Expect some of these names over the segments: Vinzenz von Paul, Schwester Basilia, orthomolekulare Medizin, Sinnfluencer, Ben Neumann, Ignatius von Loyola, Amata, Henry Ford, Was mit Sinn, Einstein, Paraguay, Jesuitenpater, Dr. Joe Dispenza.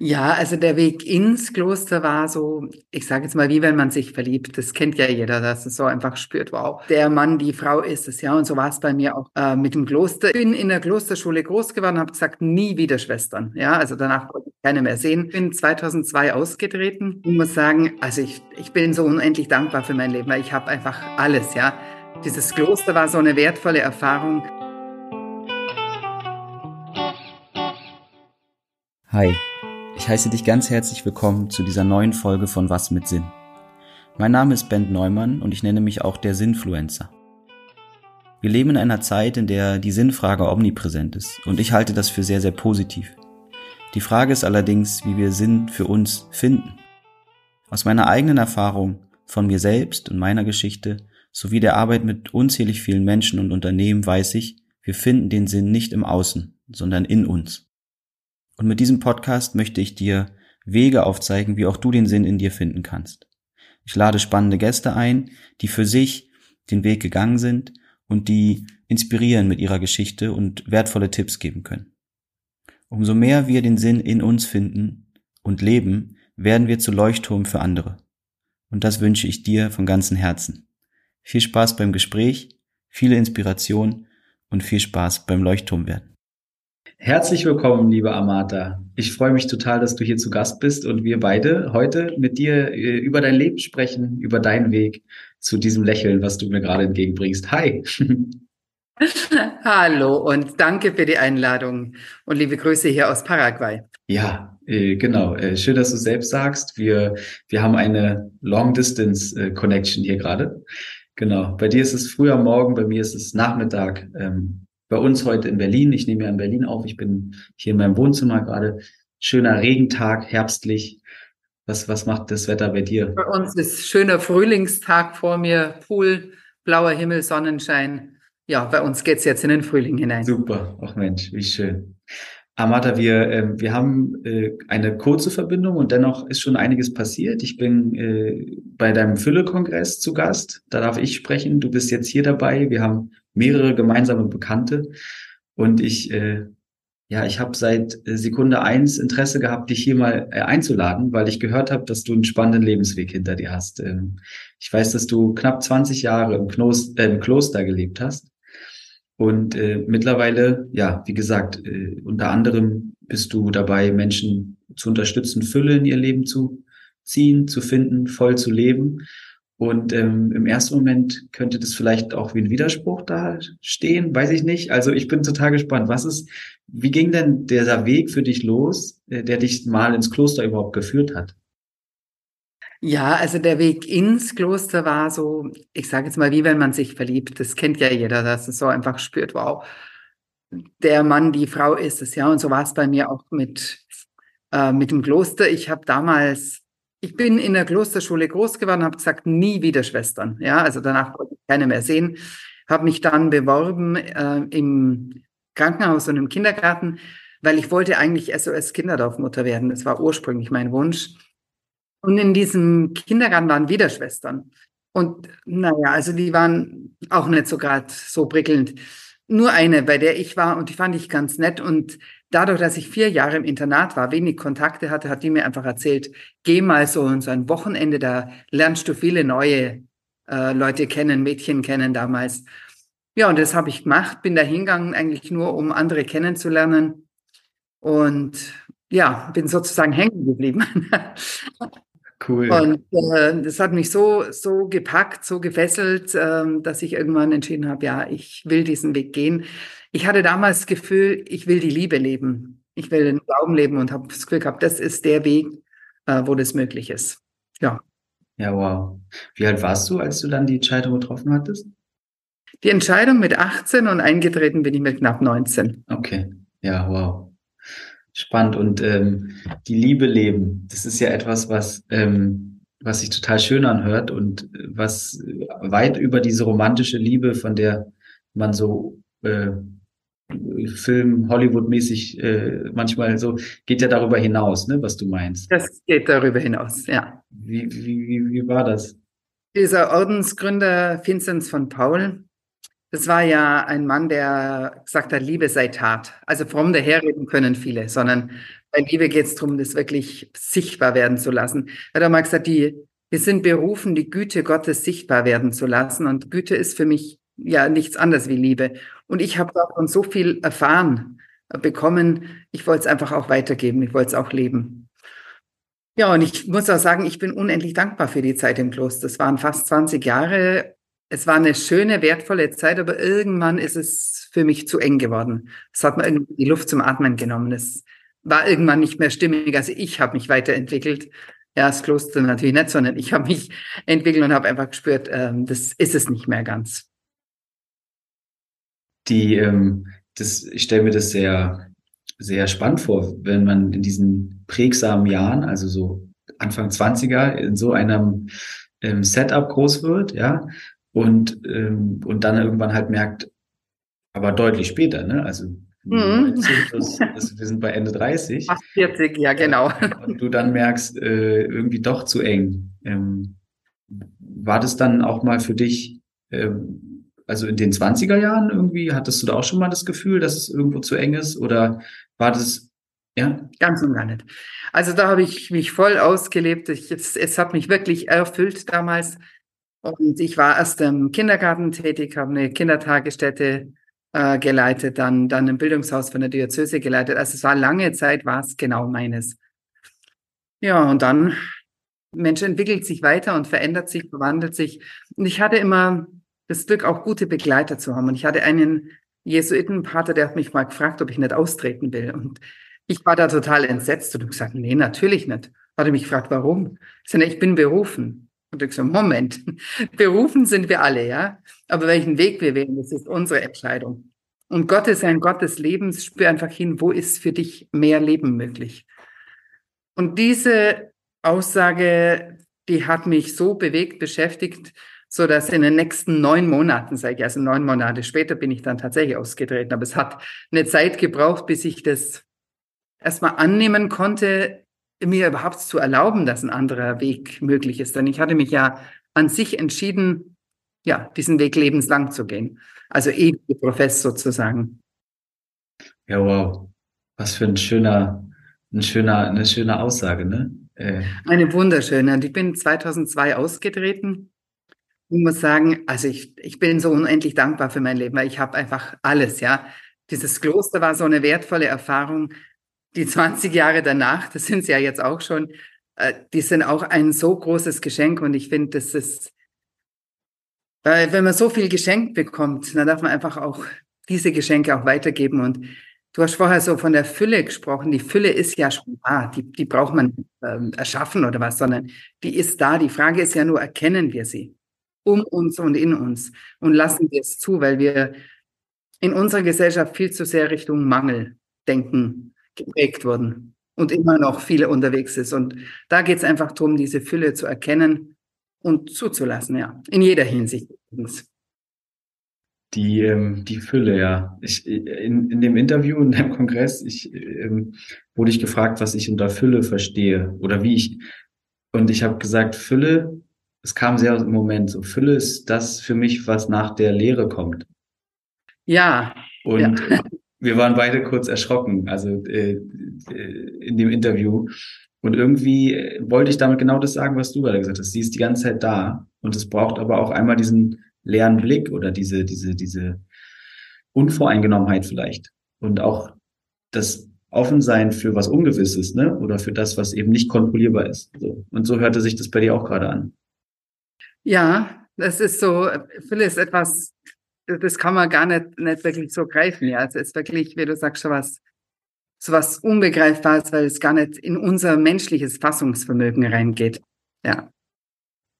Ja, also der Weg ins Kloster war so, ich sage jetzt mal, wie wenn man sich verliebt. Das kennt ja jeder, dass es so einfach spürt, wow, der Mann, die Frau ist es, ja. Und so war es bei mir auch mit dem Kloster. Ich bin in der Klosterschule groß geworden, habe gesagt, nie wieder Schwestern, ja. Also danach wollte ich keine mehr sehen. Ich bin 2002 ausgetreten. Ich muss sagen, also ich bin so unendlich dankbar für mein Leben, weil ich habe einfach alles, ja. Dieses Kloster war so eine wertvolle Erfahrung. Hi. Ich heiße dich ganz herzlich willkommen zu dieser neuen Folge von Was mit Sinn. Mein Name ist Ben Neumann und ich nenne mich auch der Sinnfluencer. Wir leben in einer Zeit, in der die Sinnfrage omnipräsent ist und ich halte das für sehr, sehr positiv. Die Frage ist allerdings, wie wir Sinn für uns finden. Aus meiner eigenen Erfahrung, von mir selbst und meiner Geschichte, sowie der Arbeit mit unzählig vielen Menschen und Unternehmen weiß ich, wir finden den Sinn nicht im Außen, sondern in uns. Und mit diesem Podcast möchte ich dir Wege aufzeigen, wie auch du den Sinn in dir finden kannst. Ich lade spannende Gäste ein, die für sich den Weg gegangen sind und die inspirieren mit ihrer Geschichte und wertvolle Tipps geben können. Umso mehr wir den Sinn in uns finden und leben, werden wir zu Leuchtturm für andere. Und das wünsche ich dir von ganzem Herzen. Viel Spaß beim Gespräch, viele Inspirationen und viel Spaß beim Leuchtturm werden. Herzlich willkommen, liebe Amata. Ich freue mich total, dass du hier zu Gast bist und wir beide heute mit dir über dein Leben sprechen, über deinen Weg zu diesem Lächeln, was du mir gerade entgegenbringst. Hi! Hallo und danke für die Einladung und liebe Grüße hier aus Paraguay. Ja, genau. Schön, dass du selbst sagst. Wir haben eine Long-Distance-Connection hier gerade. Genau. Bei dir ist es früh am Morgen, bei mir ist es Nachmittag. Bei uns heute in Berlin, ich nehme ja in Berlin auf, ich bin hier in meinem Wohnzimmer gerade. Schöner Regentag, herbstlich. Was macht das Wetter bei dir? Bei uns ist schöner Frühlingstag vor mir, Pool, blauer Himmel, Sonnenschein. Ja, bei uns geht's jetzt in den Frühling hinein. Super, ach Mensch, wie schön. Amata, wir haben eine kurze Verbindung und dennoch ist schon einiges passiert. Ich bin bei deinem Fülle-Kongress zu Gast, da darf ich sprechen. Du bist jetzt hier dabei, wir haben mehrere gemeinsame Bekannte und ich habe seit Sekunde 1 Interesse gehabt, dich hier mal einzuladen, weil ich gehört habe, dass du einen spannenden Lebensweg hinter dir hast. Ich weiß, dass du knapp 20 Jahre im Kloster gelebt hast und mittlerweile, ja, wie gesagt, unter anderem bist du dabei, Menschen zu unterstützen, Fülle in ihr Leben zu ziehen, zu finden, voll zu leben. Und im ersten Moment könnte das vielleicht auch wie ein Widerspruch da stehen, weiß ich nicht. Also ich bin total gespannt. Wie ging denn dieser Weg für dich los, der dich mal ins Kloster überhaupt geführt hat? Ja, also der Weg ins Kloster war so, ich sage jetzt mal, wie wenn man sich verliebt. Das kennt ja jeder, dass es so einfach spürt, wow, der Mann, die Frau ist es, ja. Und so war es bei mir auch mit dem Kloster. Ich bin in der Klosterschule groß geworden, habe gesagt, nie wieder Schwestern. Ja, also danach wollte ich keine mehr sehen. Habe mich dann beworben im Krankenhaus und im Kindergarten, weil ich wollte eigentlich SOS-Kinderdorf-Mutter werden. Das war ursprünglich mein Wunsch. Und in diesem Kindergarten waren wieder Schwestern. Und naja, also die waren auch nicht so gerade so prickelnd. Nur eine, bei der ich war und die fand ich ganz nett und dadurch, dass ich 4 Jahre im Internat war, wenig Kontakte hatte, hat die mir einfach erzählt, geh mal so ein Wochenende, da lernst du viele neue Leute kennen, Mädchen kennen damals. Ja, und das habe ich gemacht, bin da hingegangen eigentlich nur, um andere kennenzulernen und ja, bin sozusagen hängen geblieben. Cool. Und das hat mich so gepackt, so gefesselt, dass ich irgendwann entschieden habe, ja, ich will diesen Weg gehen. Ich hatte damals das Gefühl, ich will die Liebe leben. Ich will den Glauben leben und habe das Gefühl gehabt, das ist der Weg, wo das möglich ist. Ja. Ja, wow. Wie alt warst du, als du dann die Entscheidung getroffen hattest? Die Entscheidung mit 18 und eingetreten bin ich mit knapp 19. Okay. Ja, wow. Spannend. Und die Liebe leben, das ist ja etwas, was sich total schön anhört und was weit über diese romantische Liebe, von der man so Film, Hollywood-mäßig manchmal so, geht ja darüber hinaus, ne, was du meinst. Das geht darüber hinaus, ja. Wie war das? Dieser Ordensgründer Vinzenz von Paul, Das war ja ein Mann, der gesagt hat, Liebe sei Tat. Also fromm daherreden können viele, sondern bei Liebe geht es darum, das wirklich sichtbar werden zu lassen. Er hat auch mal gesagt, wir sind berufen, die Güte Gottes sichtbar werden zu lassen. Und Güte ist für mich ja nichts anderes wie Liebe. Und ich habe davon so viel erfahren, bekommen. Ich wollte es einfach auch weitergeben. Ich wollte es auch leben. Ja, und ich muss auch sagen, ich bin unendlich dankbar für die Zeit im Kloster. Das waren fast 20 Jahre. Es war eine schöne, wertvolle Zeit, aber irgendwann ist es für mich zu eng geworden. Es hat mir irgendwie die Luft zum Atmen genommen. Es war irgendwann nicht mehr stimmig. Also ich habe mich weiterentwickelt. Ja, das Kloster natürlich nicht, sondern ich habe mich entwickelt und habe einfach gespürt, das ist es nicht mehr ganz. Ich stelle mir das sehr, sehr spannend vor, wenn man in diesen prägsamen Jahren, also so Anfang 20er, in so einem Setup groß wird, ja, und dann irgendwann halt merkt, aber deutlich später, ne? Also wir sind bei Ende 30. Fast 40, ja, genau. Und du dann merkst, irgendwie doch zu eng. War das dann auch mal für dich, also in den 20er Jahren irgendwie, hattest du da auch schon mal das Gefühl, dass es irgendwo zu eng ist? Oder war das, ja? Ganz und gar nicht. Also da habe ich mich voll ausgelebt. Es hat mich wirklich erfüllt damals. Und ich war erst im Kindergarten tätig, habe eine Kindertagesstätte geleitet, dann im Bildungshaus von der Diözese geleitet. Also es war lange Zeit, war es genau meines. Ja, und dann, Mensch entwickelt sich weiter und verändert sich, verwandelt sich. Und ich hatte immer das Glück, auch gute Begleiter zu haben. Und ich hatte einen Jesuitenpater, der hat mich mal gefragt, ob ich nicht austreten will. Und ich war da total entsetzt und habe gesagt, nee, natürlich nicht. Hat er mich gefragt, warum? Ich sagte, ich bin berufen. Und ich gesagt, Moment, berufen sind wir alle, ja. Aber welchen Weg wir wählen, das ist unsere Entscheidung. Und Gott ist ein Gott des Lebens. Spür einfach hin, wo ist für dich mehr Leben möglich? Und diese Aussage, die hat mich so bewegt, beschäftigt, so dass in den nächsten 9 Monaten, sage ich, also 9 Monate später bin ich dann tatsächlich ausgetreten. Aber es hat eine Zeit gebraucht, bis ich das erstmal annehmen konnte, mir überhaupt zu erlauben, dass ein anderer Weg möglich ist. Denn ich hatte mich ja an sich entschieden, ja, diesen Weg lebenslang zu gehen. Also ewige Profess sozusagen. Ja, wow. Was für eine schöne Aussage, ne? Eine wunderschöne. Und ich bin 2002 ausgetreten. Ich muss sagen, also ich bin so unendlich dankbar für mein Leben, weil ich habe einfach alles, ja. Dieses Kloster war so eine wertvolle Erfahrung. Die 20 Jahre danach, das sind es ja jetzt auch schon, die sind auch ein so großes Geschenk. Und ich finde, das ist, weil wenn man so viel geschenkt bekommt, dann darf man einfach auch diese Geschenke auch weitergeben. Und du hast vorher so von der Fülle gesprochen. Die Fülle ist ja schon da. Die braucht man nicht erschaffen oder was, sondern die ist da. Die Frage ist ja nur, erkennen wir sie um uns und in uns und lassen wir es zu, weil wir in unserer Gesellschaft viel zu sehr Richtung Mangeldenken geprägt wurden und immer noch viele unterwegs ist. Und da geht es einfach darum, diese Fülle zu erkennen und zuzulassen, ja, in jeder Hinsicht. Die Fülle, ja. In dem Interview, in deinem Kongress, wurde ich gefragt, was ich unter Fülle verstehe oder wie ich. Und ich habe gesagt, Fülle, es kam sehr aus dem Moment, so Fülle ist das für mich, was nach der Lehre kommt. Ja. Und ja. Wir waren beide kurz erschrocken, also in dem Interview. Und irgendwie wollte ich damit genau das sagen, was du gerade gesagt hast. Sie ist die ganze Zeit da und es braucht aber auch einmal diesen leeren Blick oder diese Unvoreingenommenheit vielleicht. Und auch das Offensein für was Ungewisses, ne? Oder für das, was eben nicht kontrollierbar ist. So. Und so hörte sich das bei dir auch gerade an. Ja, das ist so, Fülle ist etwas, das kann man gar nicht wirklich so greifen. Ja, es ist wirklich, wie du sagst, so was Unbegreifbares, weil es gar nicht in unser menschliches Fassungsvermögen reingeht. Ja.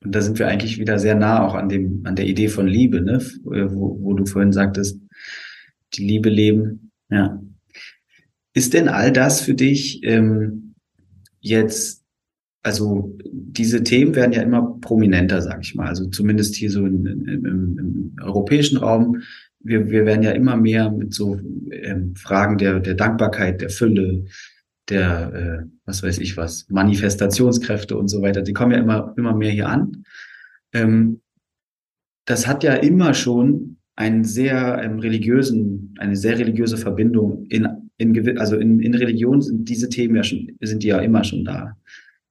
Und da sind wir eigentlich wieder sehr nah auch an der Idee von Liebe, ne? Wo du vorhin sagtest, die Liebe leben. Ja. Ist denn all das für dich jetzt? Also diese Themen werden ja immer prominenter, sag ich mal. Also zumindest hier so im europäischen Raum. Wir werden ja immer mehr mit so Fragen der Dankbarkeit, der Fülle, der was weiß ich was, Manifestationskräfte und so weiter. Die kommen ja immer mehr hier an. Das hat ja immer schon einen sehr religiösen, eine sehr religiöse Verbindung in Religion sind diese Themen ja schon, sind die ja immer schon da.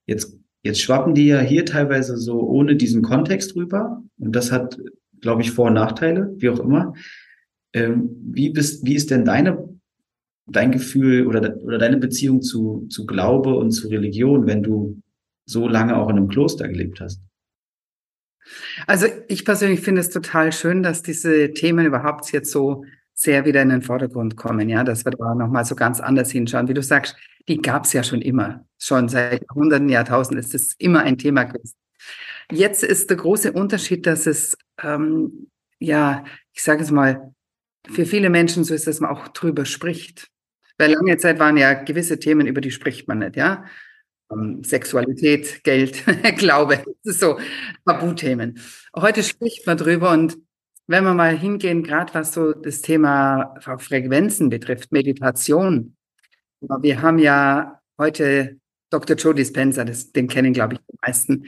Jetzt schwappen die ja hier teilweise so ohne diesen Kontext rüber. Und das hat, glaube ich, Vor- und Nachteile, wie auch immer. Wie ist denn dein Gefühl oder deine Beziehung zu Glaube und zu Religion, wenn du so lange auch in einem Kloster gelebt hast? Also ich persönlich finde es total schön, dass diese Themen überhaupt jetzt so sehr wieder in den Vordergrund kommen, ja, dass wir da nochmal so ganz anders hinschauen. Wie du sagst, die gab es ja schon immer. Schon seit Hunderten, Jahrtausenden ist es immer ein Thema gewesen. Jetzt ist der große Unterschied, dass es, ich sage es mal, für viele Menschen so ist, dass man auch drüber spricht. Weil lange Zeit waren ja gewisse Themen, über die spricht man nicht, ja. Sexualität, Geld, Glaube, das ist so Tabuthemen. Heute spricht man drüber und wenn wir mal hingehen, gerade was so das Thema Frequenzen betrifft, Meditation. Wir haben ja heute Dr. Joe Dispenza, den kennen, glaube ich, die meisten.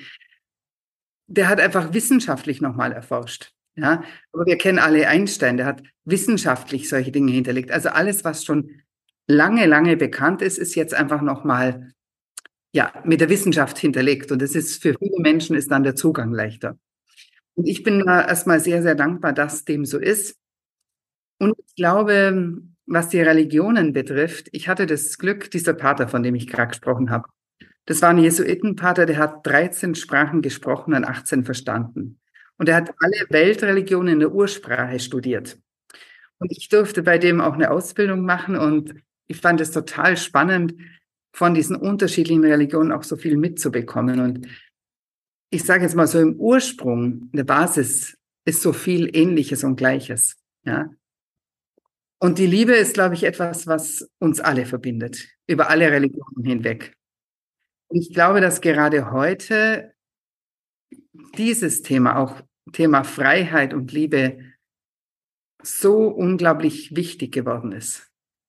Der hat einfach wissenschaftlich nochmal erforscht. Ja? Aber wir kennen alle Einstein, der hat wissenschaftlich solche Dinge hinterlegt. Also alles, was schon lange, lange bekannt ist, ist jetzt einfach nochmal mit der Wissenschaft hinterlegt. Und das ist für viele Menschen ist dann der Zugang leichter. Und ich bin da erstmal sehr, sehr dankbar, dass dem so ist. Und ich glaube, was die Religionen betrifft, ich hatte das Glück, dieser Pater, von dem ich gerade gesprochen habe, das war ein Jesuitenpater, der hat 13 Sprachen gesprochen und 18 verstanden. Und er hat alle Weltreligionen in der Ursprache studiert. Und ich durfte bei dem auch eine Ausbildung machen und ich fand es total spannend, von diesen unterschiedlichen Religionen auch so viel mitzubekommen. Und ich sage jetzt mal so, im Ursprung, in der Basis, ist so viel Ähnliches und Gleiches. Ja? Und die Liebe ist, glaube ich, etwas, was uns alle verbindet, über alle Religionen hinweg. Und ich glaube, dass gerade heute dieses Thema, auch Thema Freiheit und Liebe, so unglaublich wichtig geworden ist.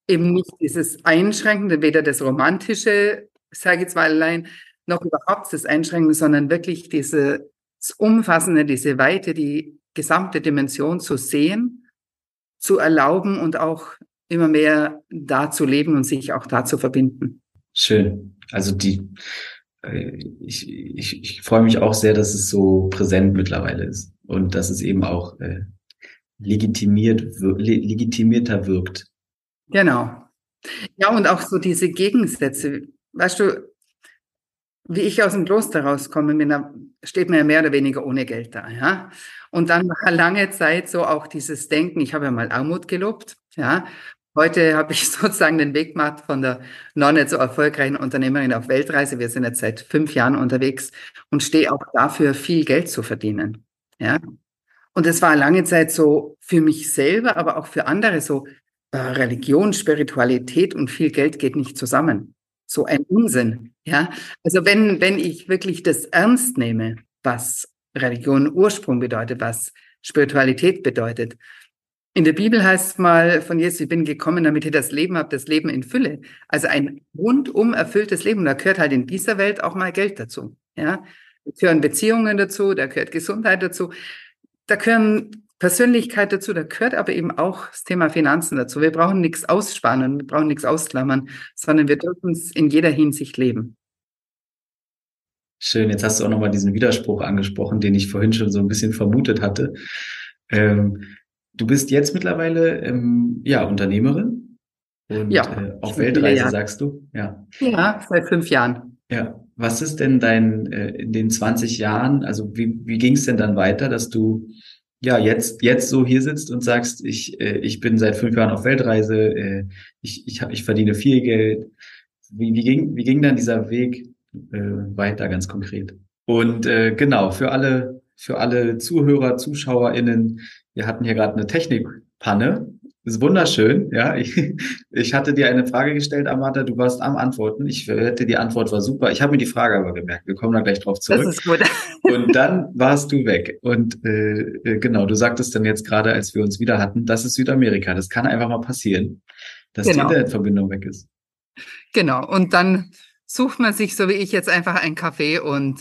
Eben nicht dieses Einschränkende, weder das Romantische, sage ich jetzt mal allein, noch überhaupt das Einschränken, sondern wirklich dieses Umfassende, diese Weite, die gesamte Dimension zu sehen, zu erlauben und auch immer mehr da zu leben und sich auch da zu verbinden. Schön. Also ich freue mich auch sehr, dass es so präsent mittlerweile ist und dass es eben auch legitimierter wirkt. Genau. Ja, und auch so diese Gegensätze. Weißt du, wie ich aus dem Kloster rauskomme, steht man ja mehr oder weniger ohne Geld da. Ja? Und dann war lange Zeit so auch dieses Denken, ich habe ja mal Armut gelobt. Ja? Heute habe ich sozusagen den Weg gemacht von der noch nicht so erfolgreichen Unternehmerin auf Weltreise. Wir sind jetzt seit 5 Jahren unterwegs und stehe auch dafür, viel Geld zu verdienen. Ja? Und es war lange Zeit so für mich selber, aber auch für andere so, Religion, Spiritualität und viel Geld geht nicht zusammen. So ein Unsinn, ja. Also wenn ich wirklich das ernst nehme, was Religion Ursprung bedeutet, was Spiritualität bedeutet. In der Bibel heißt es mal von Jesus, ich bin gekommen, damit ihr das Leben habt, das Leben in Fülle. Also ein rundum erfülltes Leben. Und da gehört halt in dieser Welt auch mal Geld dazu, ja. Da gehören Beziehungen dazu, da gehört Gesundheit dazu, da gehören Persönlichkeit dazu, da gehört aber eben auch das Thema Finanzen dazu. Wir brauchen nichts aussparen und wir brauchen nichts ausklammern, sondern wir dürfen es in jeder Hinsicht leben. Schön, jetzt hast du auch nochmal diesen Widerspruch angesprochen, den ich vorhin schon so ein bisschen vermutet hatte. Du bist jetzt mittlerweile Unternehmerin und auf Weltreise, sagst du? Ja. Ja, seit 5 Jahren. Ja, was ist denn dein in den 20 Jahren, also wie ging es denn dann weiter, dass du jetzt so hier sitzt und sagst, ich bin seit 5 Jahren auf Weltreise, ich verdiene viel Geld. Wie ging dann dieser Weg weiter ganz konkret? Und genau, für alle Zuhörer, ZuschauerInnen, wir hatten hier gerade eine Technikpanne. Ist wunderschön, ja. Ich hatte dir eine Frage gestellt, Amata, du warst am Antworten. Ich hörte, die Antwort war super. Ich habe mir die Frage aber gemerkt. Wir kommen da gleich drauf zurück. Das ist gut. Und dann warst du weg. Und genau, du sagtest dann jetzt gerade, als wir uns wieder hatten, das ist Südamerika. Das kann einfach mal passieren, dass die Internetverbindung weg ist. Genau. Und dann sucht man sich, so wie ich jetzt, einfach einen Kaffee und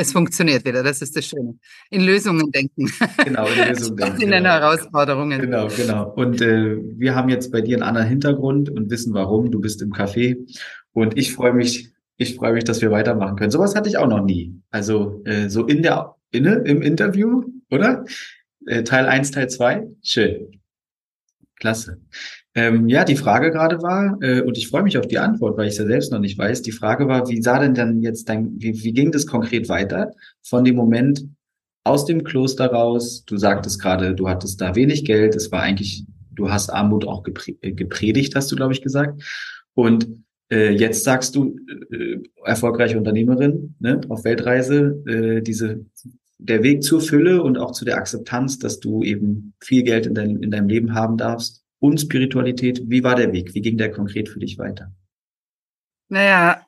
Es funktioniert wieder, das ist das Schöne. In Lösungen denken. Genau, in Lösungen denken. In den Herausforderungen. Genau. Und wir haben jetzt bei dir einen anderen Hintergrund und wissen warum. Du bist im Café und ich freue mich, dass wir weitermachen können. Sowas hatte ich auch noch nie. Also so im Interview, oder? Teil 1, Teil 2. Schön. Klasse. Ja, die Frage gerade war, und ich freue mich auf die Antwort, weil ich es ja selbst noch nicht weiß, die Frage war, wie sah denn dann jetzt wie ging das konkret weiter von dem Moment aus dem Kloster raus? Du sagtest gerade, du hattest da wenig Geld, es war eigentlich, du hast Armut auch gepredigt, hast du, glaube ich, gesagt. Und jetzt sagst du, erfolgreiche Unternehmerin, ne, auf Weltreise, der Weg zur Fülle und auch zu der Akzeptanz, dass du eben viel Geld in deinem Leben haben darfst. Und Spiritualität, wie war der Weg? Wie ging der konkret für dich weiter? Naja,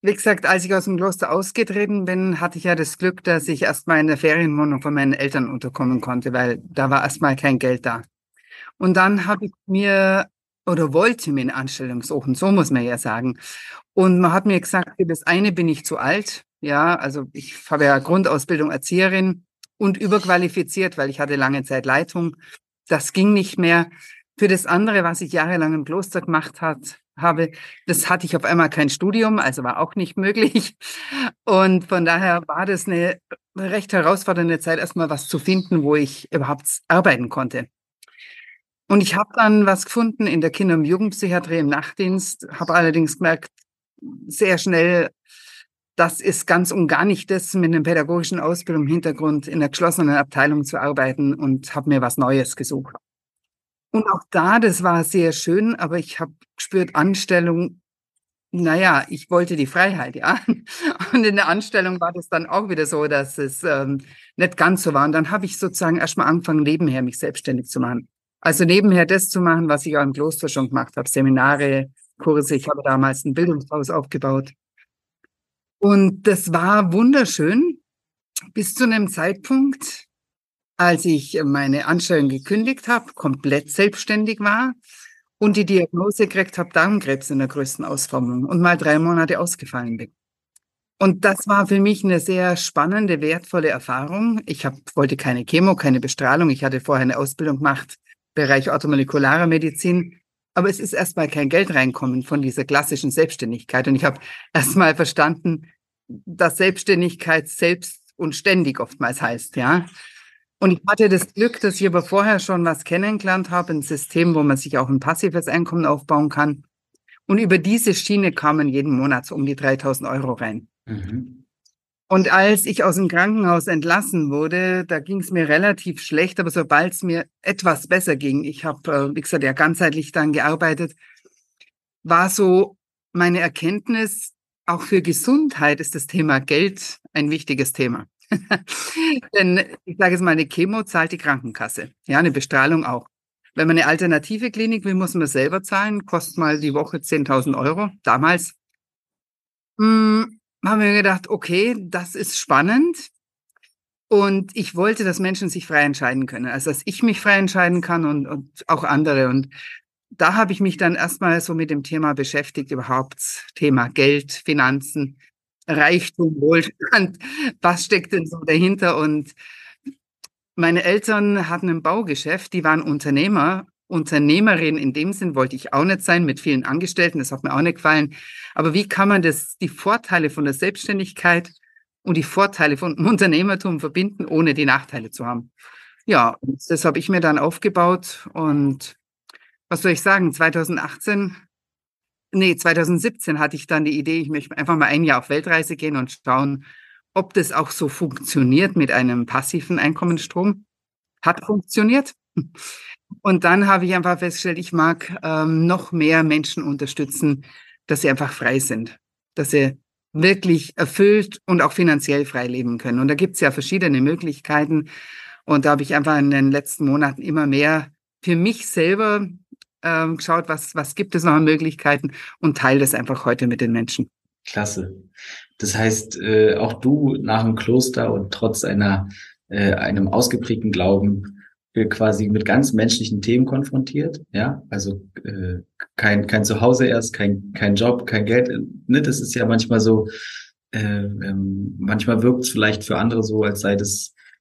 wie gesagt, als ich aus dem Kloster ausgetreten bin, hatte ich ja das Glück, dass ich erstmal in der Ferienwohnung von meinen Eltern unterkommen konnte, weil da war erstmal kein Geld da. Und dann habe ich wollte mir eine Anstellung suchen, so muss man ja sagen. Und man hat mir gesagt, für das eine bin ich zu alt. Ja, also ich habe ja Grundausbildung Erzieherin und überqualifiziert, weil ich hatte lange Zeit Leitung. Das ging nicht mehr. Für das andere, was ich jahrelang im Kloster gemacht habe, das hatte ich auf einmal kein Studium, also war auch nicht möglich. Und von daher war das eine recht herausfordernde Zeit, erstmal was zu finden, wo ich überhaupt arbeiten konnte. Und ich habe dann was gefunden in der Kinder- und Jugendpsychiatrie im Nachtdienst, habe allerdings gemerkt, sehr schnell, das ist ganz und gar nicht das, mit einem pädagogischen Ausbildung im Hintergrund in einer geschlossenen Abteilung zu arbeiten, und habe mir was Neues gesucht. Und auch da, das war sehr schön, aber ich habe gespürt, Anstellung, naja, ich wollte die Freiheit, ja. Und in der Anstellung war das dann auch wieder so, dass es nicht ganz so war. Und dann habe ich sozusagen erstmal angefangen, nebenher mich selbstständig zu machen. Also nebenher das zu machen, was ich auch im Kloster schon gemacht habe, Seminare, Kurse. Ich habe damals ein Bildungshaus aufgebaut. Und das war wunderschön bis zu einem Zeitpunkt, als ich meine Anstellung gekündigt habe, komplett selbstständig war und die Diagnose gekriegt habe, Darmkrebs in der größten Ausformung, und mal 3 Monate ausgefallen bin. Und das war für mich eine sehr spannende, wertvolle Erfahrung. Ich wollte keine Chemo, keine Bestrahlung. Ich hatte vorher eine Ausbildung gemacht, Bereich orthomolekulare Medizin. Aber es ist erstmal kein Geld reinkommen von dieser klassischen Selbstständigkeit. Und ich habe erstmal verstanden, dass Selbstständigkeit selbst und ständig oftmals heißt, ja. Und ich hatte das Glück, dass ich aber vorher schon was kennengelernt habe, ein System, wo man sich auch ein passives Einkommen aufbauen kann. Und über diese Schiene kamen jeden Monat so um die 3.000 Euro rein. Mhm. Und als ich aus dem Krankenhaus entlassen wurde, da ging es mir relativ schlecht, aber sobald es mir etwas besser ging, ich habe, wie gesagt, ja ganzheitlich dann gearbeitet, war so meine Erkenntnis, auch für Gesundheit ist das Thema Geld ein wichtiges Thema. Denn ich sage jetzt mal, eine Chemo zahlt die Krankenkasse, ja, eine Bestrahlung auch. Wenn man eine alternative Klinik will, muss man selber zahlen, kostet mal die Woche 10.000 Euro. Damals haben wir gedacht, okay, das ist spannend, und ich wollte, dass Menschen sich frei entscheiden können, also dass ich mich frei entscheiden kann und auch andere. Und da habe ich mich dann erstmal so mit dem Thema beschäftigt, überhaupt Thema Geld, Finanzen, Reichtum, Wohlstand, was steckt denn so dahinter? Und meine Eltern hatten ein Baugeschäft, die waren Unternehmer. Unternehmerin in dem Sinn wollte ich auch nicht sein, mit vielen Angestellten, das hat mir auch nicht gefallen. Aber wie kann man die Vorteile von der Selbstständigkeit und die Vorteile von Unternehmertum verbinden, ohne die Nachteile zu haben? Ja, und das habe ich mir dann aufgebaut, und was soll ich sagen, 2017 hatte ich dann die Idee, ich möchte einfach mal ein Jahr auf Weltreise gehen und schauen, ob das auch so funktioniert mit einem passiven Einkommensstrom. Hat funktioniert. Und dann habe ich einfach festgestellt, ich mag noch mehr Menschen unterstützen, dass sie einfach frei sind, dass sie wirklich erfüllt und auch finanziell frei leben können. Und da gibt es ja verschiedene Möglichkeiten. Und da habe ich einfach in den letzten Monaten immer mehr für mich selber geschaut, was gibt es noch an Möglichkeiten, und teile das einfach heute mit den Menschen. Klasse. Das heißt, auch du nach dem Kloster und trotz einem ausgeprägten Glauben quasi mit ganz menschlichen Themen konfrontiert, ja, also kein Zuhause erst, kein Job, kein Geld, ne? Das ist ja manchmal so, manchmal wirkt es vielleicht für andere so, als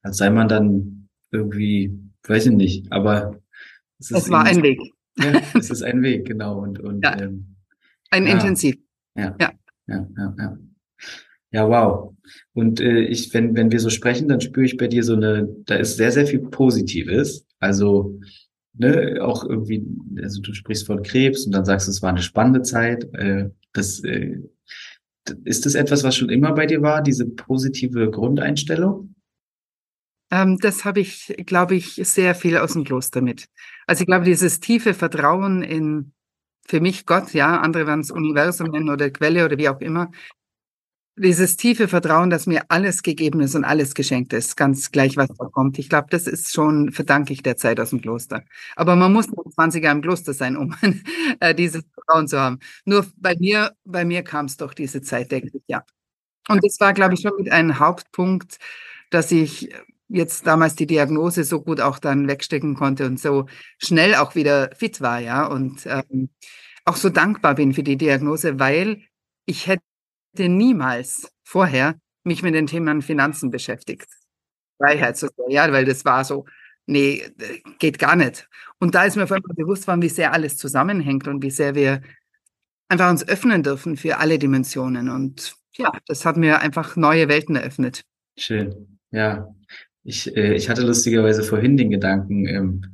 sei man dann irgendwie, weiß ich nicht, aber es war ein Weg. Ja, es ist ein Weg, genau. Und ja. Intensiv. Ja. Ja, wow. Und wenn wir so sprechen, dann spüre ich bei dir da ist sehr, sehr viel Positives. Also, ne, auch irgendwie, also du sprichst von Krebs und dann sagst du, es war eine spannende Zeit. Ist das etwas, was schon immer bei dir war, diese positive Grundeinstellung? Das habe ich, glaube ich, sehr viel aus dem Kloster mit. Also ich glaube, dieses tiefe Vertrauen in, für mich Gott, ja, andere werden es Universum nennen oder Quelle oder wie auch immer, dieses tiefe Vertrauen, dass mir alles gegeben ist und alles geschenkt ist, ganz gleich, was da kommt. Ich glaube, das ist schon, verdanke ich der Zeit aus dem Kloster. Aber man muss nur 20 Jahre im Kloster sein, um dieses Vertrauen zu haben. Nur bei mir kam es doch diese Zeit, denke ich, ja. Und das war, glaube ich, schon mit einem Hauptpunkt, dass ich jetzt damals die Diagnose so gut auch dann wegstecken konnte und so schnell auch wieder fit war, ja. Und auch so dankbar bin für die Diagnose, weil ich hätte niemals vorher mich mit den Themen Finanzen beschäftigt. Freiheit so sehr, ja, weil das war so, nee, geht gar nicht. Und da ist mir vor allem bewusst worden, wie sehr alles zusammenhängt und wie sehr wir einfach uns öffnen dürfen für alle Dimensionen. Und ja, das hat mir einfach neue Welten eröffnet. Schön, ja. Ich hatte lustigerweise vorhin den Gedanken,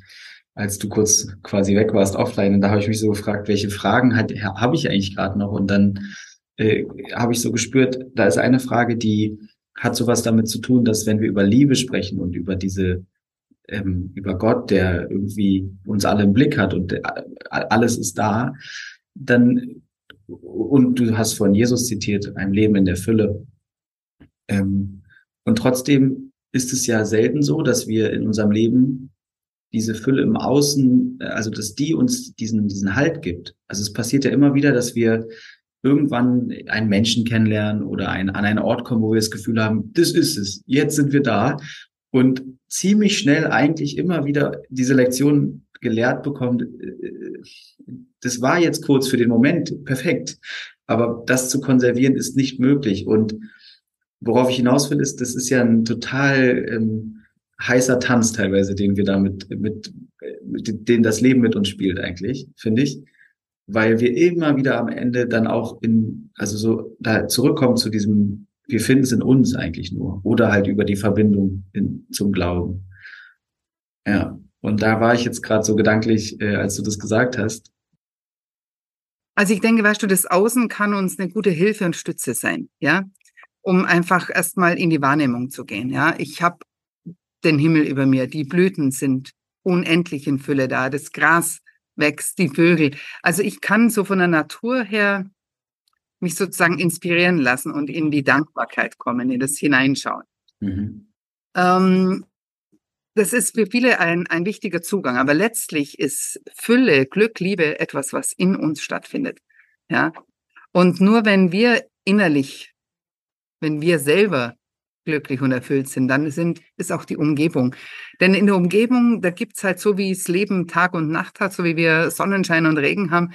als du kurz quasi weg warst offline, und da habe ich mich so gefragt, welche Fragen habe ich eigentlich gerade noch? Und dann habe ich so gespürt, da ist eine Frage, die hat sowas damit zu tun, dass wenn wir über Liebe sprechen und über über Gott, der irgendwie uns alle im Blick hat und alles ist da, dann, und du hast von Jesus zitiert, ein Leben in der Fülle. Und trotzdem ist es ja selten so, dass wir in unserem Leben diese Fülle im Außen, also dass die uns diesen Halt gibt. Also es passiert ja immer wieder, dass wir irgendwann einen Menschen kennenlernen oder an einen Ort kommen, wo wir das Gefühl haben, das ist es, jetzt sind wir da, und ziemlich schnell eigentlich immer wieder diese Lektion gelehrt bekommen, das war jetzt kurz für den Moment perfekt, aber das zu konservieren ist nicht möglich. Und worauf ich hinaus will, ist, das ist ja ein total heißer Tanz teilweise, den wir da mit den das Leben mit uns spielt eigentlich, finde ich. Weil wir immer wieder am Ende dann auch da zurückkommen zu diesem, wir finden es in uns eigentlich nur. Oder halt über die Verbindung zum Glauben. Ja, und da war ich jetzt gerade so gedanklich, als du das gesagt hast. Also ich denke, weißt du, das Außen kann uns eine gute Hilfe und Stütze sein, ja, um einfach erstmal in die Wahrnehmung zu gehen, ja. Ich habe den Himmel über mir, die Blüten sind unendlich in Fülle da, das Gras wächst, die Vögel. Also ich kann so von der Natur her mich sozusagen inspirieren lassen und in die Dankbarkeit kommen, in das Hineinschauen. Mhm. Das ist für viele ein wichtiger Zugang, aber letztlich ist Fülle, Glück, Liebe etwas, was in uns stattfindet. Ja? Und nur wenn wir innerlich, wenn wir selber glücklich und erfüllt sind, dann ist auch die Umgebung. Denn in der Umgebung, da gibt's halt so, wie das Leben Tag und Nacht hat, so wie wir Sonnenschein und Regen haben,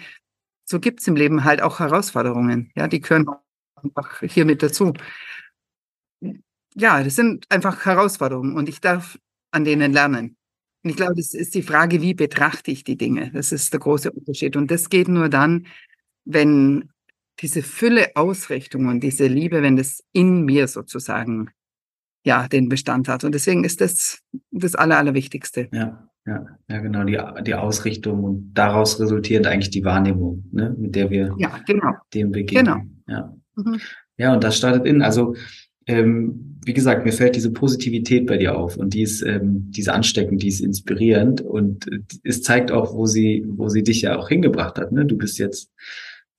so gibt's im Leben halt auch Herausforderungen. Ja, die gehören einfach hier mit dazu. Ja, das sind einfach Herausforderungen und ich darf an denen lernen. Und ich glaube, das ist die Frage, wie betrachte ich die Dinge? Das ist der große Unterschied. Und das geht nur dann, wenn diese Fülle Ausrichtung und diese Liebe, wenn das in mir sozusagen ja, den Bestand hat. Und deswegen ist das Allerwichtigste. Ja, genau, die Ausrichtung und daraus resultiert eigentlich die Wahrnehmung, ne, mit der wir dem begegnen. Genau. Ja. Mhm. Ja, und das startet also wie gesagt, mir fällt diese Positivität bei dir auf und die ist ansteckend, die ist inspirierend und es zeigt auch, wo sie dich ja auch hingebracht hat, ne? Du bist jetzt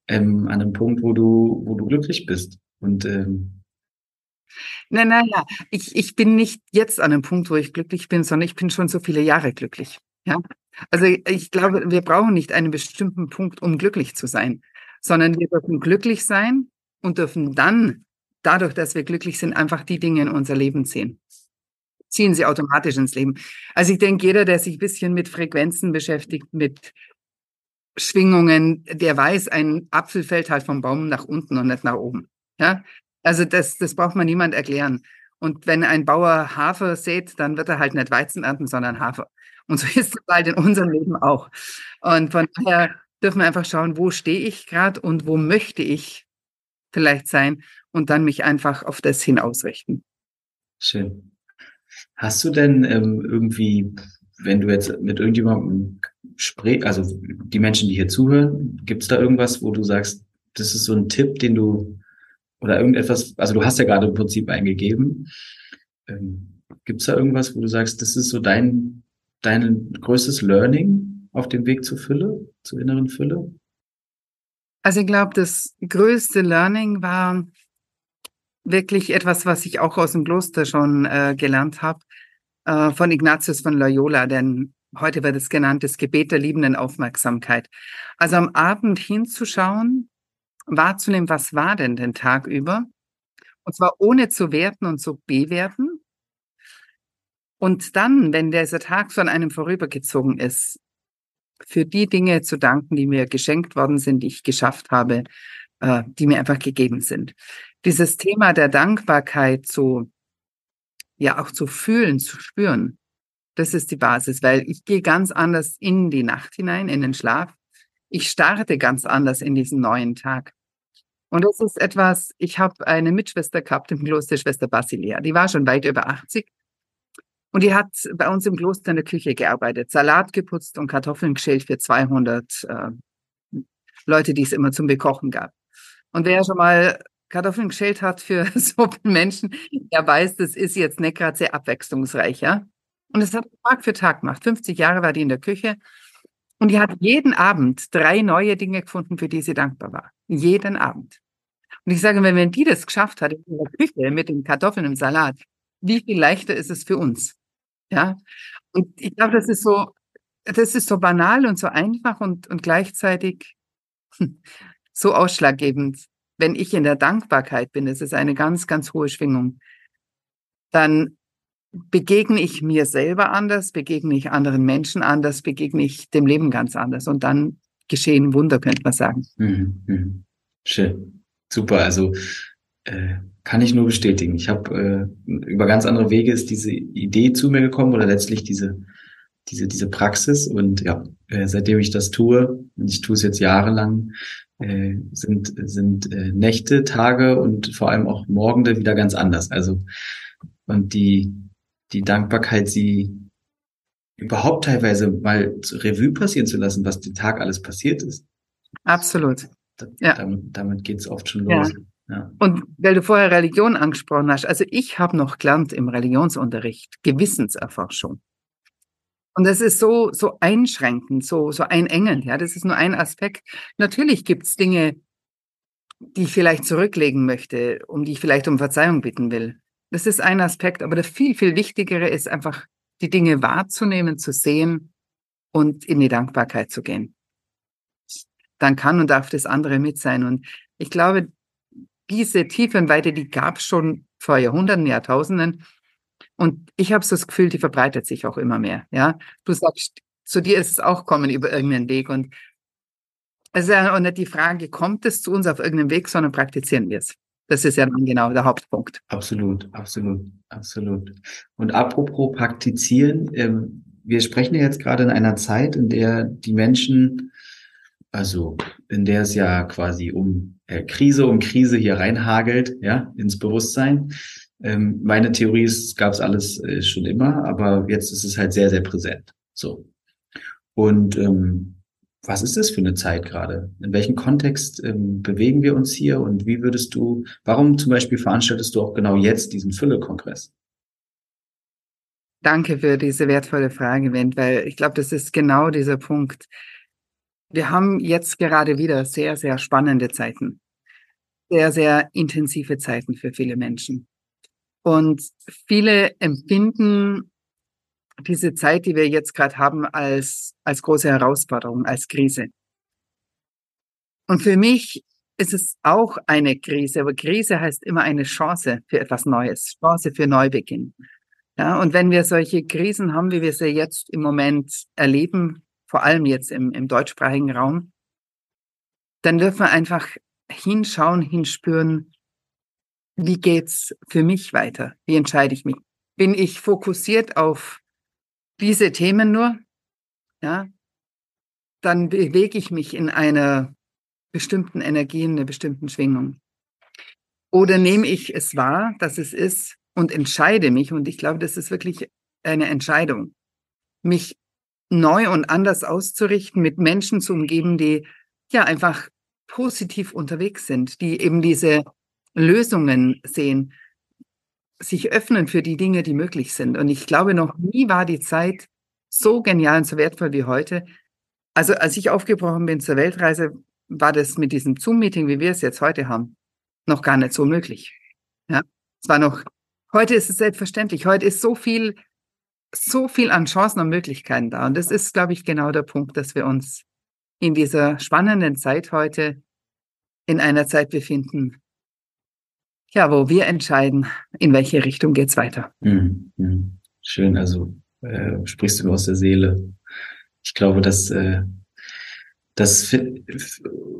an einem Punkt, wo du glücklich bist und Nein. Ich bin nicht jetzt an einem Punkt, wo ich glücklich bin, sondern ich bin schon so viele Jahre glücklich. Ja? Also ich glaube, wir brauchen nicht einen bestimmten Punkt, um glücklich zu sein, sondern wir dürfen glücklich sein und dürfen dann, dadurch, dass wir glücklich sind, einfach die Dinge in unser Leben ziehen. Ziehen sie automatisch ins Leben. Also ich denke, jeder, der sich ein bisschen mit Frequenzen beschäftigt, mit Schwingungen, der weiß, ein Apfel fällt halt vom Baum nach unten und nicht nach oben. Ja? Also das braucht man niemand erklären. Und wenn ein Bauer Hafer sät, dann wird er halt nicht Weizen ernten, sondern Hafer. Und so ist es halt in unserem Leben auch. Und von daher dürfen wir einfach schauen, wo stehe ich gerade und wo möchte ich vielleicht sein und dann mich einfach auf das hin ausrichten. Schön. Hast du denn irgendwie, wenn du jetzt mit irgendjemandem sprichst, also die Menschen, die hier zuhören, gibt es da irgendwas, wo du sagst, das ist so ein Tipp, den du, oder irgendetwas, also du hast ja gerade im Prinzip eingegeben, gibt es da irgendwas, wo du sagst, das ist so dein größtes Learning auf dem Weg zur Fülle, zur inneren Fülle? Also ich glaube, das größte Learning war wirklich etwas, was ich auch aus dem Kloster schon gelernt habe, von Ignatius von Loyola, denn heute wird es genannt, das Gebet der liebenden Aufmerksamkeit. Also am Abend hinzuschauen, wahrzunehmen, was war denn den Tag über? Und zwar ohne zu werten und zu bewerten. Und dann, wenn dieser Tag von einem vorübergezogen ist, für die Dinge zu danken, die mir geschenkt worden sind, die ich geschafft habe, die mir einfach gegeben sind. Dieses Thema der Dankbarkeit auch zu fühlen, zu spüren, das ist die Basis, weil ich gehe ganz anders in die Nacht hinein, in den Schlaf. Ich starte ganz anders in diesen neuen Tag. Und das ist etwas, ich habe eine Mitschwester gehabt im Kloster, Schwester Basilia. Die war schon weit über 80. Und die hat bei uns im Kloster in der Küche gearbeitet, Salat geputzt und Kartoffeln geschält für 200 Leute, die es immer zum Bekochen gab. Und wer schon mal Kartoffeln geschält hat für so viele Menschen, der weiß, das ist jetzt nicht gerade sehr abwechslungsreich, ja? Und das hat Tag für Tag gemacht. 50 Jahre war die in der Küche. Und die hat jeden Abend 3 neue Dinge gefunden, für die sie dankbar war. Jeden Abend. Und ich sage, wenn die das geschafft hat in der Küche mit den Kartoffeln im Salat, wie viel leichter ist es für uns? Ja. Und ich glaube, das ist so banal und so einfach und gleichzeitig so ausschlaggebend. Wenn ich in der Dankbarkeit bin, das ist eine ganz, ganz hohe Schwingung, dann begegne ich mir selber anders, begegne ich anderen Menschen anders, begegne ich dem Leben ganz anders. Und dann geschehen Wunder, könnte man sagen. Mhm. Schön. Super. Also, kann ich nur bestätigen. Ich habe über ganz andere Wege ist diese Idee zu mir gekommen oder letztlich diese Praxis. Und ja, seitdem ich das tue, und ich tue es jetzt jahrelang, sind Nächte, Tage und vor allem auch Morgende wieder ganz anders. Also und die Dankbarkeit, sie überhaupt teilweise mal Revue passieren zu lassen, was den Tag alles passiert ist. Absolut. Ja. Damit geht es oft schon los. Ja. Ja. Und weil du vorher Religion angesprochen hast, also ich habe noch gelernt im Religionsunterricht Gewissenserforschung. Und das ist so einschränkend, so einengend. Ja, das ist nur ein Aspekt. Natürlich gibt's Dinge, die ich vielleicht zurücklegen möchte, um die ich vielleicht um Verzeihung bitten will. Das ist ein Aspekt, aber der viel, viel wichtigere ist einfach, die Dinge wahrzunehmen, zu sehen und in die Dankbarkeit zu gehen. Dann kann und darf das andere mit sein. Und ich glaube, diese Tiefe und Weite, die gab es schon vor Jahrhunderten, Jahrtausenden. Und ich habe so das Gefühl, die verbreitet sich auch immer mehr. Ja, du sagst, zu dir ist es auch kommen über irgendeinen Weg. Und es ist ja auch nicht die Frage, kommt es zu uns auf irgendeinem Weg, sondern praktizieren wir es. Das ist ja dann genau der Hauptpunkt. Absolut, absolut, absolut. Und apropos praktizieren, wir sprechen ja jetzt gerade in einer Zeit, in der die Menschen, also in der es ja quasi um Krise hier reinhagelt, ja, ins Bewusstsein. Meine Theorie ist, gab es alles schon immer, aber jetzt ist es halt sehr, sehr präsent. So. Und was ist das für eine Zeit gerade? In welchem Kontext bewegen wir uns hier? Und wie würdest du, warum zum Beispiel veranstaltest du auch genau jetzt diesen Fülle-Kongress? Danke für diese wertvolle Frage, Ben, weil ich glaube, das ist genau dieser Punkt. Wir haben jetzt gerade wieder sehr, sehr spannende Zeiten, sehr, sehr intensive Zeiten für viele Menschen. Und viele empfinden diese Zeit, die wir jetzt gerade haben, als große Herausforderung, als Krise. Und für mich ist es auch eine Krise, aber Krise heißt immer eine Chance für etwas Neues, Chance für Neubeginn. Ja, und wenn wir solche Krisen haben, wie wir sie jetzt im Moment erleben, vor allem jetzt im deutschsprachigen Raum, dann dürfen wir einfach hinschauen, hinspüren, wie geht's für mich weiter? Wie entscheide ich mich? Bin ich fokussiert auf diese Themen nur? Ja, dann bewege ich mich in einer bestimmten Energie, in einer bestimmten Schwingung. Oder nehme ich es wahr, dass es ist, und entscheide mich, und ich glaube, das ist wirklich eine Entscheidung, mich neu und anders auszurichten, mit Menschen zu umgeben, die ja einfach positiv unterwegs sind, die eben diese Lösungen sehen, sich öffnen für die Dinge, die möglich sind. Und ich glaube, noch nie war die Zeit so genial und so wertvoll wie heute. Also als ich aufgebrochen bin zur Weltreise, war das mit diesem Zoom-Meeting, wie wir es jetzt heute haben, noch gar nicht so möglich. Ja, es war noch, heute ist es selbstverständlich. Heute ist so viel an Chancen und Möglichkeiten da. Und das ist, glaube ich, genau der Punkt, dass wir uns in dieser spannenden Zeit heute in einer Zeit befinden, ja, wo wir entscheiden, in welche Richtung geht's weiter. Mhm. Schön, also sprichst du aus der Seele. Ich glaube, dass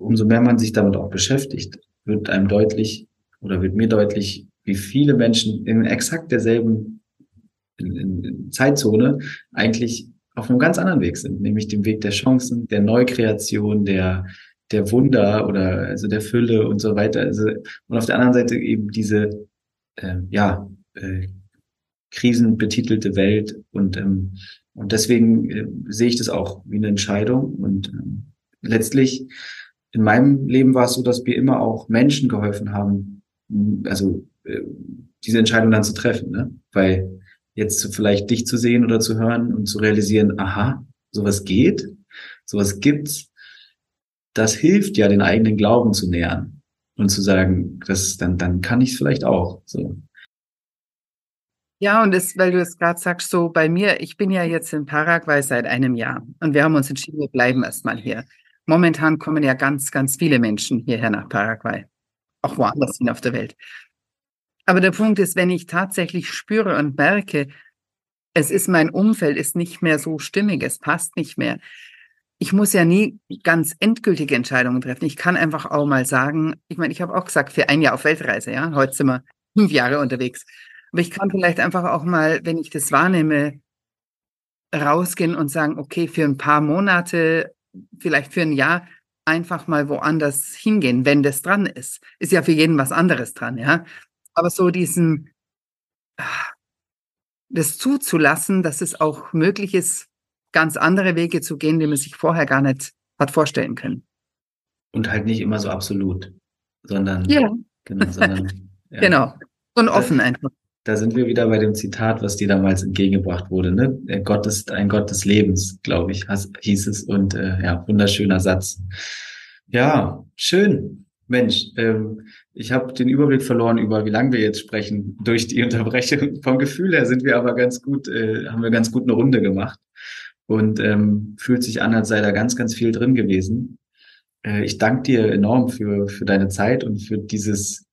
umso mehr man sich damit auch beschäftigt, wird einem deutlich oder wird mir deutlich, wie viele Menschen in exakt derselben Zeitzone eigentlich auf einem ganz anderen Weg sind, nämlich dem Weg der Chancen, der Neukreation, der Wunder oder also der Fülle und so weiter. Also, und auf der anderen Seite eben diese krisenbetitelte Welt. Und deswegen sehe ich das auch wie eine Entscheidung. Und letztlich in meinem Leben war es so, dass wir immer auch Menschen geholfen haben, also diese Entscheidung dann zu treffen, ne? Weil jetzt vielleicht dich zu sehen oder zu hören und zu realisieren, aha, sowas geht, sowas gibt's, das hilft ja, den eigenen Glauben zu nähern und zu sagen, das, dann kann ich es vielleicht auch. So. Ja, und das, weil du es gerade sagst, so bei mir, ich bin ja jetzt in Paraguay seit einem Jahr und wir haben uns entschieden, wir bleiben erstmal hier. Momentan kommen ja ganz, ganz viele Menschen hierher nach Paraguay, auch woanders hin auf der Welt. Aber der Punkt ist, wenn ich tatsächlich spüre und merke, es ist mein Umfeld, ist nicht mehr so stimmig, es passt nicht mehr. Ich muss ja nie ganz endgültige Entscheidungen treffen. Ich kann einfach auch mal sagen, ich meine, ich habe auch gesagt, für ein Jahr auf Weltreise, ja, heute sind wir 5 Jahre unterwegs. Aber ich kann vielleicht einfach auch mal, wenn ich das wahrnehme, rausgehen und sagen, okay, für ein paar Monate, vielleicht für ein Jahr, einfach mal woanders hingehen, wenn das dran ist. Ist ja für jeden was anderes dran, ja. Aber so diesen, das zuzulassen, dass es auch möglich ist, ganz andere Wege zu gehen, die man sich vorher gar nicht hat vorstellen können. Und halt nicht immer so absolut, sondern, ja. Genau, sondern, ja. Genau. Und offen einfach. Da sind wir wieder bei dem Zitat, was dir damals entgegengebracht wurde, ne? Gott ist ein Gott des Lebens, glaube ich, hieß es. Und ja, wunderschöner Satz. Ja, schön. Mensch, ich habe den Überblick verloren über, wie lange wir jetzt sprechen durch die Unterbrechung. Vom Gefühl her sind wir aber ganz gut, haben wir ganz gut eine Runde gemacht und fühlt sich an, als sei da ganz, ganz viel drin gewesen. Ich danke dir enorm für deine Zeit und für diesen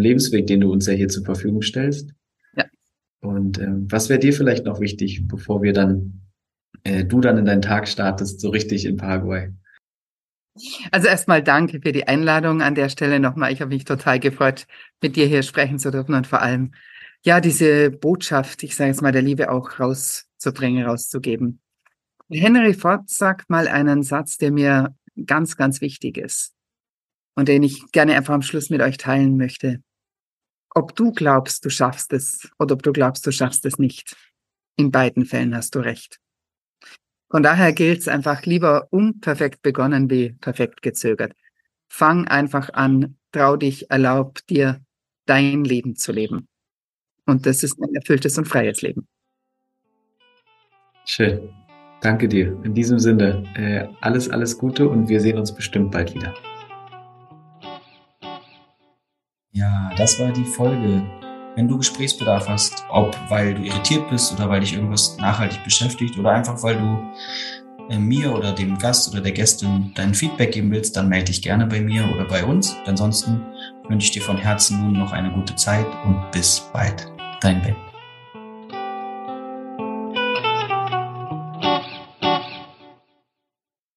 Lebensweg, den du uns ja hier zur Verfügung stellst. Ja. Und was wäre dir vielleicht noch wichtig, bevor wir dann du dann in deinen Tag startest, so richtig in Paraguay? Also erstmal danke für die Einladung an der Stelle nochmal. Ich habe mich total gefreut, mit dir hier sprechen zu dürfen und vor allem, ja, diese Botschaft, ich sage jetzt mal, der Liebe auch rauszubringen, rauszugeben. Henry Ford sagt mal einen Satz, der mir ganz, ganz wichtig ist und den ich gerne einfach am Schluss mit euch teilen möchte. Ob du glaubst, du schaffst es oder ob du glaubst, du schaffst es nicht. In beiden Fällen hast du recht. Von daher gilt es einfach lieber unperfekt begonnen wie perfekt gezögert. Fang einfach an, trau dich, erlaub dir, dein Leben zu leben. Und das ist ein erfülltes und freies Leben. Schön. Danke dir. In diesem Sinne, alles, alles Gute und wir sehen uns bestimmt bald wieder. Ja, das war die Folge. Wenn du Gesprächsbedarf hast, ob weil du irritiert bist oder weil dich irgendwas nachhaltig beschäftigt oder einfach weil du mir oder dem Gast oder der Gästin dein Feedback geben willst, dann melde dich gerne bei mir oder bei uns. Ansonsten wünsche ich dir von Herzen nun noch eine gute Zeit und bis bald. Dein Ben.